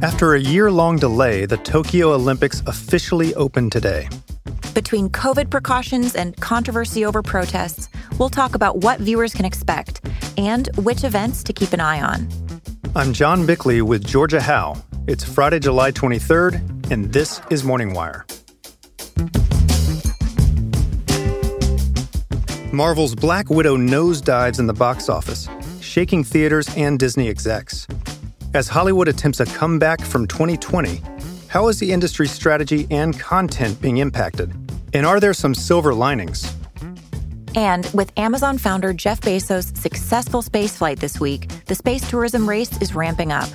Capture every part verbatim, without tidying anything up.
After a year-long delay, the Tokyo Olympics officially opened today. Between COVID precautions and controversy over protests, we'll talk about what viewers can expect and which events to keep an eye on. I'm John Bickley with Georgia Howe. It's Friday, July twenty-third, and this is Morning Wire. Marvel's Black Widow nosedives in the box office, shaking theaters and Disney execs. As Hollywood attempts a comeback from twenty twenty, how is the industry's strategy and content being impacted? And are there some silver linings? And with Amazon founder Jeff Bezos' successful spaceflight this week, the space tourism race is ramping up.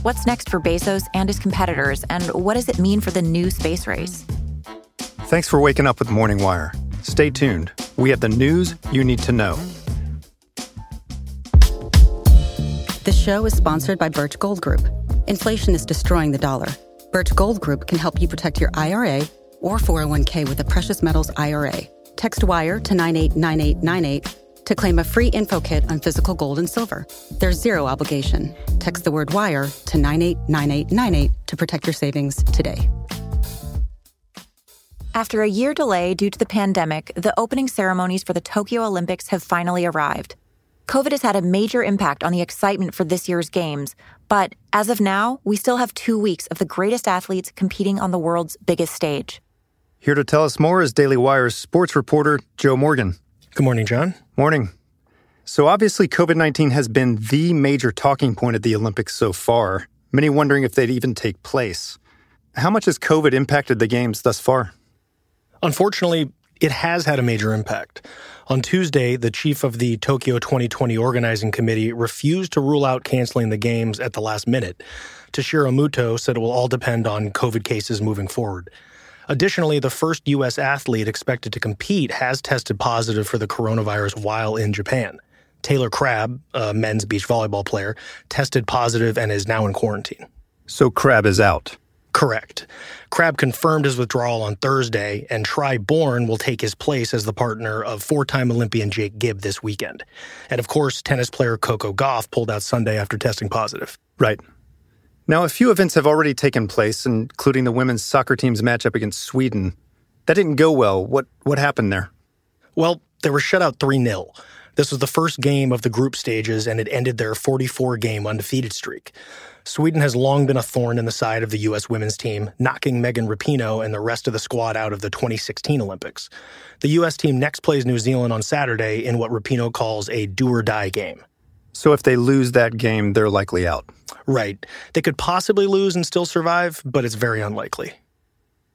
What's next for Bezos and his competitors, and what does it mean for the new space race? Thanks for waking up with Morning Wire. Stay tuned. We have the news you need to know. The show is sponsored by Birch Gold Group. Inflation is destroying the dollar. Birch Gold Group can help you protect your I R A or four oh one k with a precious metals I R A. Text WIRE to nine eight nine eight nine eight to claim a free info kit on physical gold and silver. There's zero obligation. Text the word WIRE to nine eight nine eight nine eight to protect your savings today. After a year delay due to the pandemic, the opening ceremonies for the Tokyo Olympics have finally arrived. COVID has had a major impact on the excitement for this year's games, but as of now, we still have two weeks of the greatest athletes competing on the world's biggest stage. Here to tell us more is Daily Wire's sports reporter, Joe Morgan. Good morning, John. Morning. So obviously, COVID nineteen has been the major talking point at the Olympics so far, many wondering if they'd even take place. How much has COVID impacted the games thus far? Unfortunately, it has had a major impact. On Tuesday, the chief of the Tokyo twenty twenty Organizing Committee refused to rule out canceling the games at the last minute. Toshiro Muto said it will all depend on COVID cases moving forward. Additionally, the first U S athlete expected to compete has tested positive for the coronavirus while in Japan. Taylor Crabb, a men's beach volleyball player, tested positive and is now in quarantine. So Crabb is out. Correct. Crabb confirmed his withdrawal on Thursday, and Tryborn will take his place as the partner of four-time Olympian Jake Gibb this weekend. And of course, tennis player Coco Gauff pulled out Sunday after testing positive. Right. Now, a few events have already taken place, including the women's soccer team's matchup against Sweden. That didn't go well. What what happened there? Well, they were shut out three nil. This was the first game of the group stages, and it ended their forty-four game undefeated streak. Sweden has long been a thorn in the side of the U S women's team, knocking Megan Rapinoe and the rest of the squad out of the twenty sixteen Olympics. The U S team next plays New Zealand on Saturday in what Rapinoe calls a do-or-die game. So if they lose that game, they're likely out. Right. They could possibly lose and still survive, but it's very unlikely.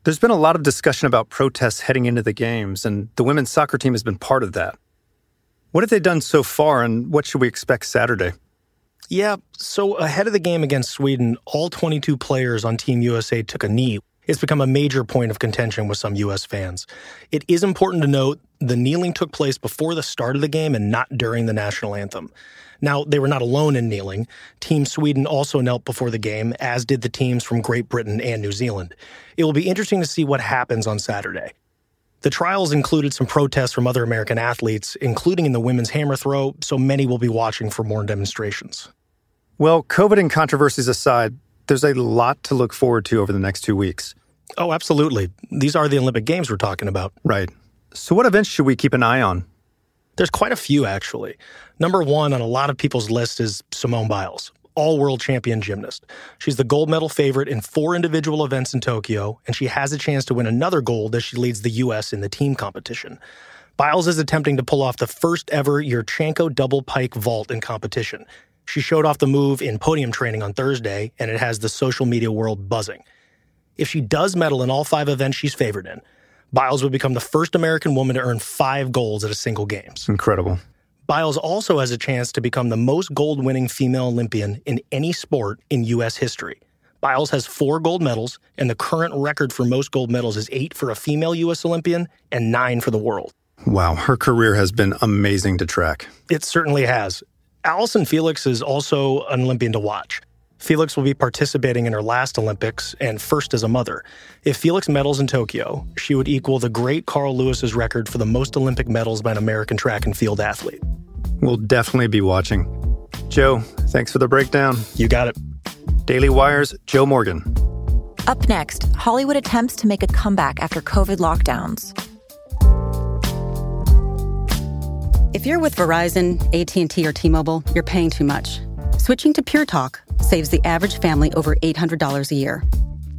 There's been a lot of discussion about protests heading into the games, and the women's soccer team has been part of that. What have they done so far, and what should we expect Saturday? Yeah, so ahead of the game against Sweden, all twenty-two players on Team U S A took a knee. It's become a major point of contention with some U S fans. It is important to note the kneeling took place before the start of the game and not during the national anthem. Now, they were not alone in kneeling. Team Sweden also knelt before the game, as did the teams from Great Britain and New Zealand. It will be interesting to see what happens on Saturday. The trials included some protests from other American athletes, including in the women's hammer throw, so many will be watching for more demonstrations. Well, COVID and controversies aside, there's a lot to look forward to over the next two weeks. Oh, absolutely. These are the Olympic Games we're talking about. Right. So what events should we keep an eye on? There's quite a few, actually. Number one on a lot of people's list is Simone Biles, all-world champion gymnast. She's the gold medal favorite in four individual events in Tokyo, and she has a chance to win another gold as she leads the U S in the team competition. Biles is attempting to pull off the first-ever Yurchenko double pike vault in competition. She showed off the move in podium training on Thursday, and it has the social media world buzzing. If she does medal in all five events she's favored in, Biles would become the first American woman to earn five golds at a single games. Incredible. Biles also has a chance to become the most gold-winning female Olympian in any sport in U S history. Biles has four gold medals, and the current record for most gold medals is eight for a female U S Olympian and nine for the world. Wow, her career has been amazing to track. It certainly has. Allison Felix is also an Olympian to watch. Felix will be participating in her last Olympics and first as a mother. If Felix medals in Tokyo, she would equal the great Carl Lewis's record for the most Olympic medals by an American track and field athlete. We'll definitely be watching. Joe, thanks for the breakdown. You got it. Daily Wire's Joe Morgan. Up next, Hollywood attempts to make a comeback after COVID lockdowns. If you're with Verizon, A T and T, or T-Mobile, you're paying too much. Switching to Pure Talk saves the average family over eight hundred dollars a year.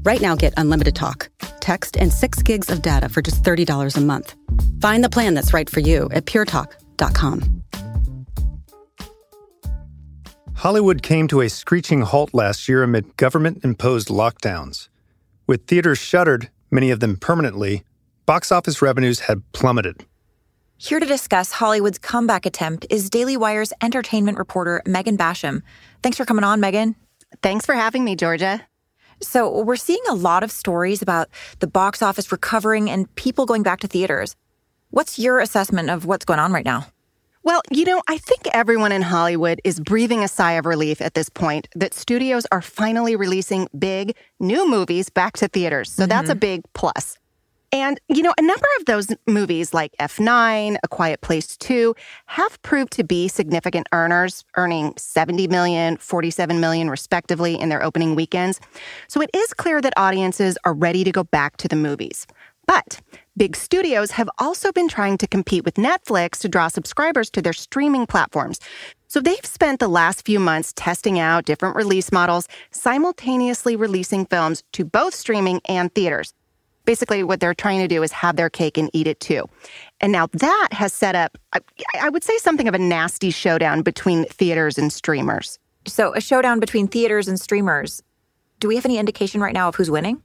Right now, get unlimited talk, text, and six gigs of data for just thirty dollars a month. Find the plan that's right for you at pure talk dot com. Hollywood came to a screeching halt last year amid government-imposed lockdowns. With theaters shuttered, many of them permanently, box office revenues had plummeted. Here to discuss Hollywood's comeback attempt is Daily Wire's entertainment reporter, Megan Basham. Thanks for coming on, Megan. Thanks for having me, Georgia. So we're seeing a lot of stories about the box office recovering and people going back to theaters. What's your assessment of what's going on right now? Well, you know, I think everyone in Hollywood is breathing a sigh of relief at this point that studios are finally releasing big, new movies back to theaters. So mm-hmm. that's a big plus. And, you know, a number of those movies like F nine, A Quiet Place two, have proved to be significant earners, earning seventy million dollars, forty-seven million dollars, respectively, in their opening weekends. So it is clear that audiences are ready to go back to the movies. But big studios have also been trying to compete with Netflix to draw subscribers to their streaming platforms. So they've spent the last few months testing out different release models, simultaneously releasing films to both streaming and theaters. Basically, what they're trying to do is have their cake and eat it, too. And now that has set up, I would say, something of a nasty showdown between theaters and streamers. So a showdown between theaters and streamers. Do we have any indication right now of who's winning?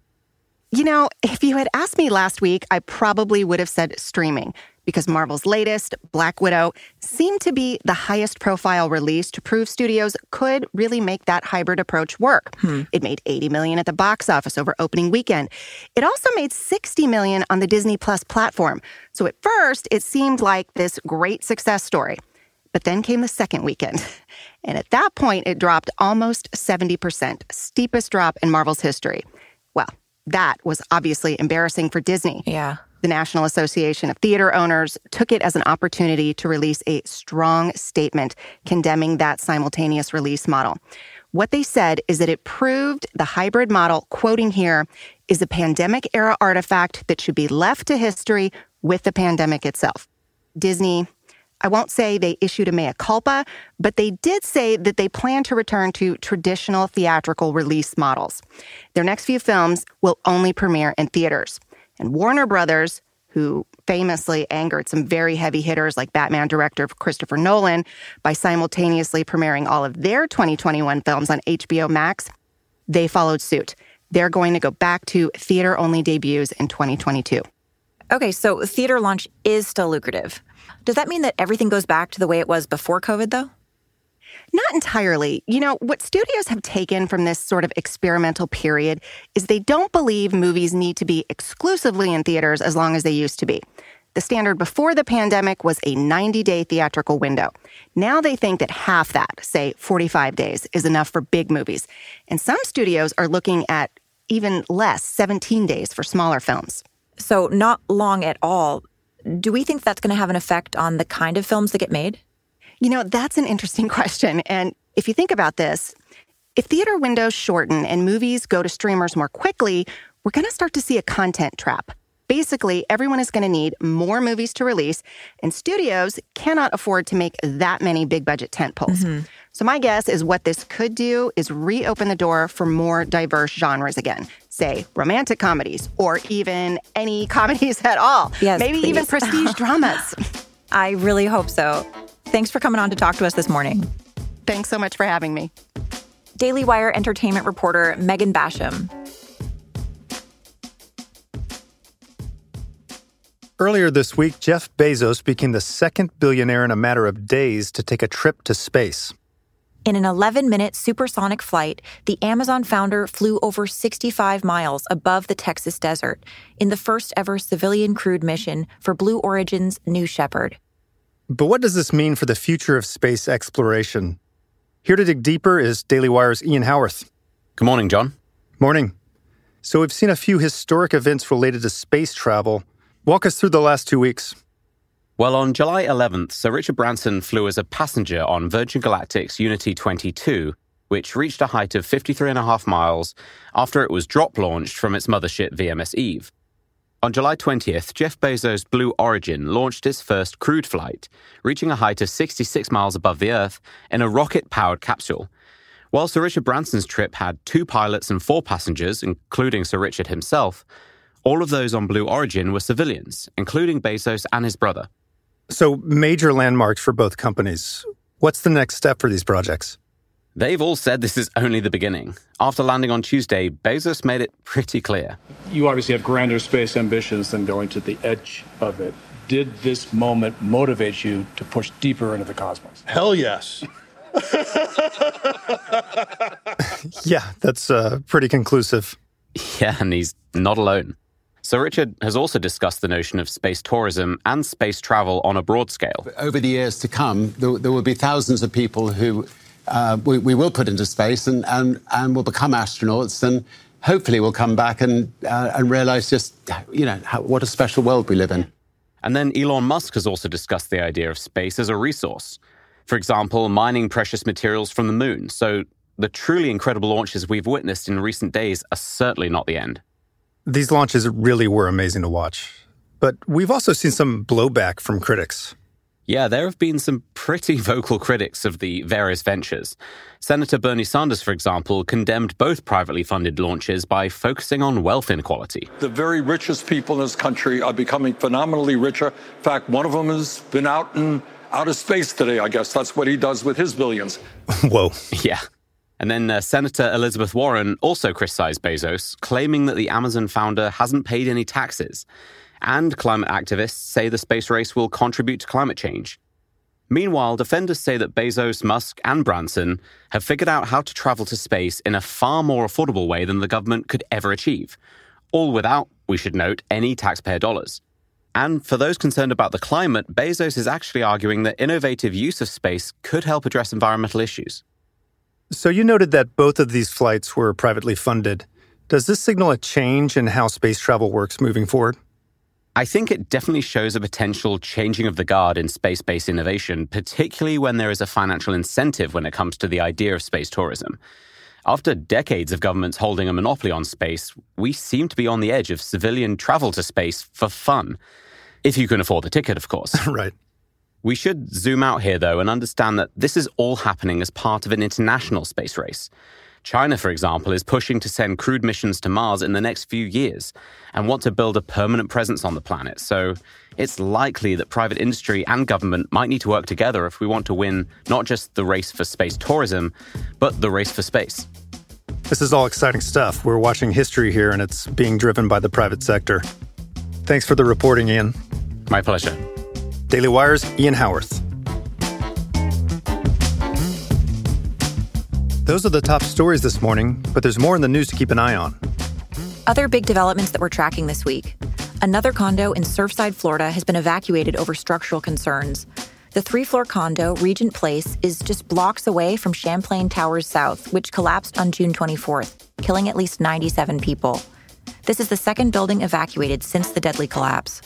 You know, if you had asked me last week, I probably would have said streaming, because Marvel's latest, Black Widow, seemed to be the highest profile release to prove studios could really make that hybrid approach work. Hmm. It made eighty million dollars at the box office over opening weekend. It also made sixty million dollars on the Disney Plus platform. So at first, it seemed like this great success story. But then came the second weekend. And at that point, it dropped almost seventy percent, steepest drop in Marvel's history. Well, that was obviously embarrassing for Disney. Yeah. The National Association of Theater Owners took it as an opportunity to release a strong statement condemning that simultaneous release model. What they said is that it proved the hybrid model, quoting here, is a pandemic-era artifact that should be left to history with the pandemic itself. Disney, I won't say they issued a mea culpa, but they did say that they plan to return to traditional theatrical release models. Their next few films will only premiere in theaters. And Warner Brothers, who famously angered some very heavy hitters like Batman director Christopher Nolan by simultaneously premiering all of their twenty twenty-one films on H B O Max, they followed suit. They're going to go back to theater-only debuts in twenty twenty-two. Okay, so theater launch is still lucrative. Does that mean that everything goes back to the way it was before COVID, though? Not entirely. You know, what studios have taken from this sort of experimental period is they don't believe movies need to be exclusively in theaters as long as they used to be. The standard before the pandemic was a ninety-day theatrical window. Now they think that half that, say forty-five days, is enough for big movies. And some studios are looking at even less, seventeen days for smaller films. So not long at all. Do we think that's going to have an effect on the kind of films that get made? You know, that's an interesting question. And if you think about this, if theater windows shorten and movies go to streamers more quickly, we're going to start to see a content trap. Basically, everyone is going to need more movies to release, and studios cannot afford to make that many big-budget tentpoles. Mm-hmm. So my guess is what this could do is reopen the door for more diverse genres again, say romantic comedies or even any comedies at all, yes, maybe please. Even prestige dramas. I really hope so. Thanks for coming on to talk to us this morning. Thanks so much for having me. Daily Wire entertainment reporter Megan Basham. Earlier this week, Jeff Bezos became the second billionaire in a matter of days to take a trip to space. In an eleven-minute supersonic flight, the Amazon founder flew over sixty-five miles above the Texas desert in the first-ever civilian-crewed mission for Blue Origin's New Shepard. But what does this mean for the future of space exploration? Here to dig deeper is Daily Wire's Ian Howarth. Good morning, John. Morning. So we've seen a few historic events related to space travel. Walk us through the last two weeks. Well, on July eleventh, Sir Richard Branson flew as a passenger on Virgin Galactic's Unity twenty-two, which reached a height of fifty-three and a half miles after it was drop-launched from its mothership V M S Eve. On July twentieth, Jeff Bezos' Blue Origin launched its first crewed flight, reaching a height of sixty-six miles above the Earth in a rocket-powered capsule. While Sir Richard Branson's trip had two pilots and four passengers, including Sir Richard himself, all of those on Blue Origin were civilians, including Bezos and his brother. So, major landmarks for both companies. What's the next step for these projects? They've all said this is only the beginning. After landing on Tuesday, Bezos made it pretty clear. You obviously have grander space ambitions than going to the edge of it. Did this moment motivate you to push deeper into the cosmos? Hell yes. Yeah, that's uh, pretty conclusive. Yeah, and he's not alone. Sir Richard has also discussed the notion of space tourism and space travel on a broad scale. Over the years to come, there, there will be thousands of people who... Uh, we, we will put into space and, and, and will become astronauts, and hopefully we'll come back and uh, and realize just, you know, how, what a special world we live in. And then Elon Musk has also discussed the idea of space as a resource. For example, mining precious materials from the moon. So the truly incredible launches we've witnessed in recent days are certainly not the end. These launches really were amazing to watch. But we've also seen some blowback from critics. Yeah, there have been some pretty vocal critics of the various ventures. Senator Bernie Sanders, for example, condemned both privately funded launches by focusing on wealth inequality. The very richest people in this country are becoming phenomenally richer. In fact, one of them has been out in outer space today, I guess. That's what he does with his billions. Whoa. Yeah. And then uh, Senator Elizabeth Warren also criticized Bezos, claiming that the Amazon founder hasn't paid any taxes. And climate activists say the space race will contribute to climate change. Meanwhile, defenders say that Bezos, Musk, and Branson have figured out how to travel to space in a far more affordable way than the government could ever achieve, all without, we should note, any taxpayer dollars. And for those concerned about the climate, Bezos is actually arguing that innovative use of space could help address environmental issues. So you noted that both of these flights were privately funded. Does this signal a change in how space travel works moving forward? I think it definitely shows a potential changing of the guard in space-based innovation, particularly when there is a financial incentive when it comes to the idea of space tourism. After decades of governments holding a monopoly on space, we seem to be on the edge of civilian travel to space for fun. If you can afford the ticket, of course. Right. We should zoom out here, though, and understand that this is all happening as part of an international space race. China, for example, is pushing to send crewed missions to Mars in the next few years and want to build a permanent presence on the planet. So it's likely that private industry and government might need to work together if we want to win not just the race for space tourism, but the race for space. This is all exciting stuff. We're watching history here, and it's being driven by the private sector. Thanks for the reporting, Ian. My pleasure. Daily Wire's Ian Howarth. Those are the top stories this morning, but there's more in the news to keep an eye on. Other big developments that we're tracking this week. Another condo in Surfside, Florida has been evacuated over structural concerns. The three-floor condo, Regent Place, is just blocks away from Champlain Towers South, which collapsed on June twenty-fourth, killing at least ninety-seven people. This is the second building evacuated since the deadly collapse.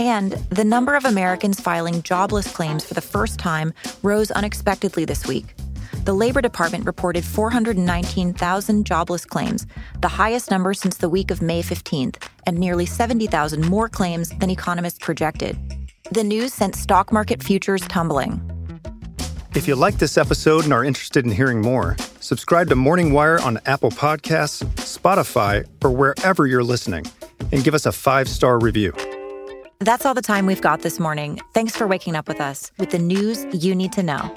And the number of Americans filing jobless claims for the first time rose unexpectedly this week. The Labor Department reported four hundred nineteen thousand jobless claims, the highest number since the week of May fifteenth, and nearly seventy thousand more claims than economists projected. The news sent stock market futures tumbling. If you like this episode and are interested in hearing more, subscribe to Morning Wire on Apple Podcasts, Spotify, or wherever you're listening, and give us a five-star review. That's all the time we've got this morning. Thanks for waking up with us with the news you need to know.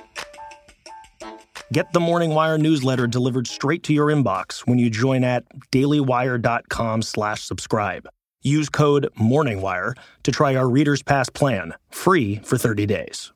Get the Morning Wire newsletter delivered straight to your inbox when you join at dailywire.com slash subscribe. Use code MORNINGWIRE to try our Reader's Pass plan, free for thirty days.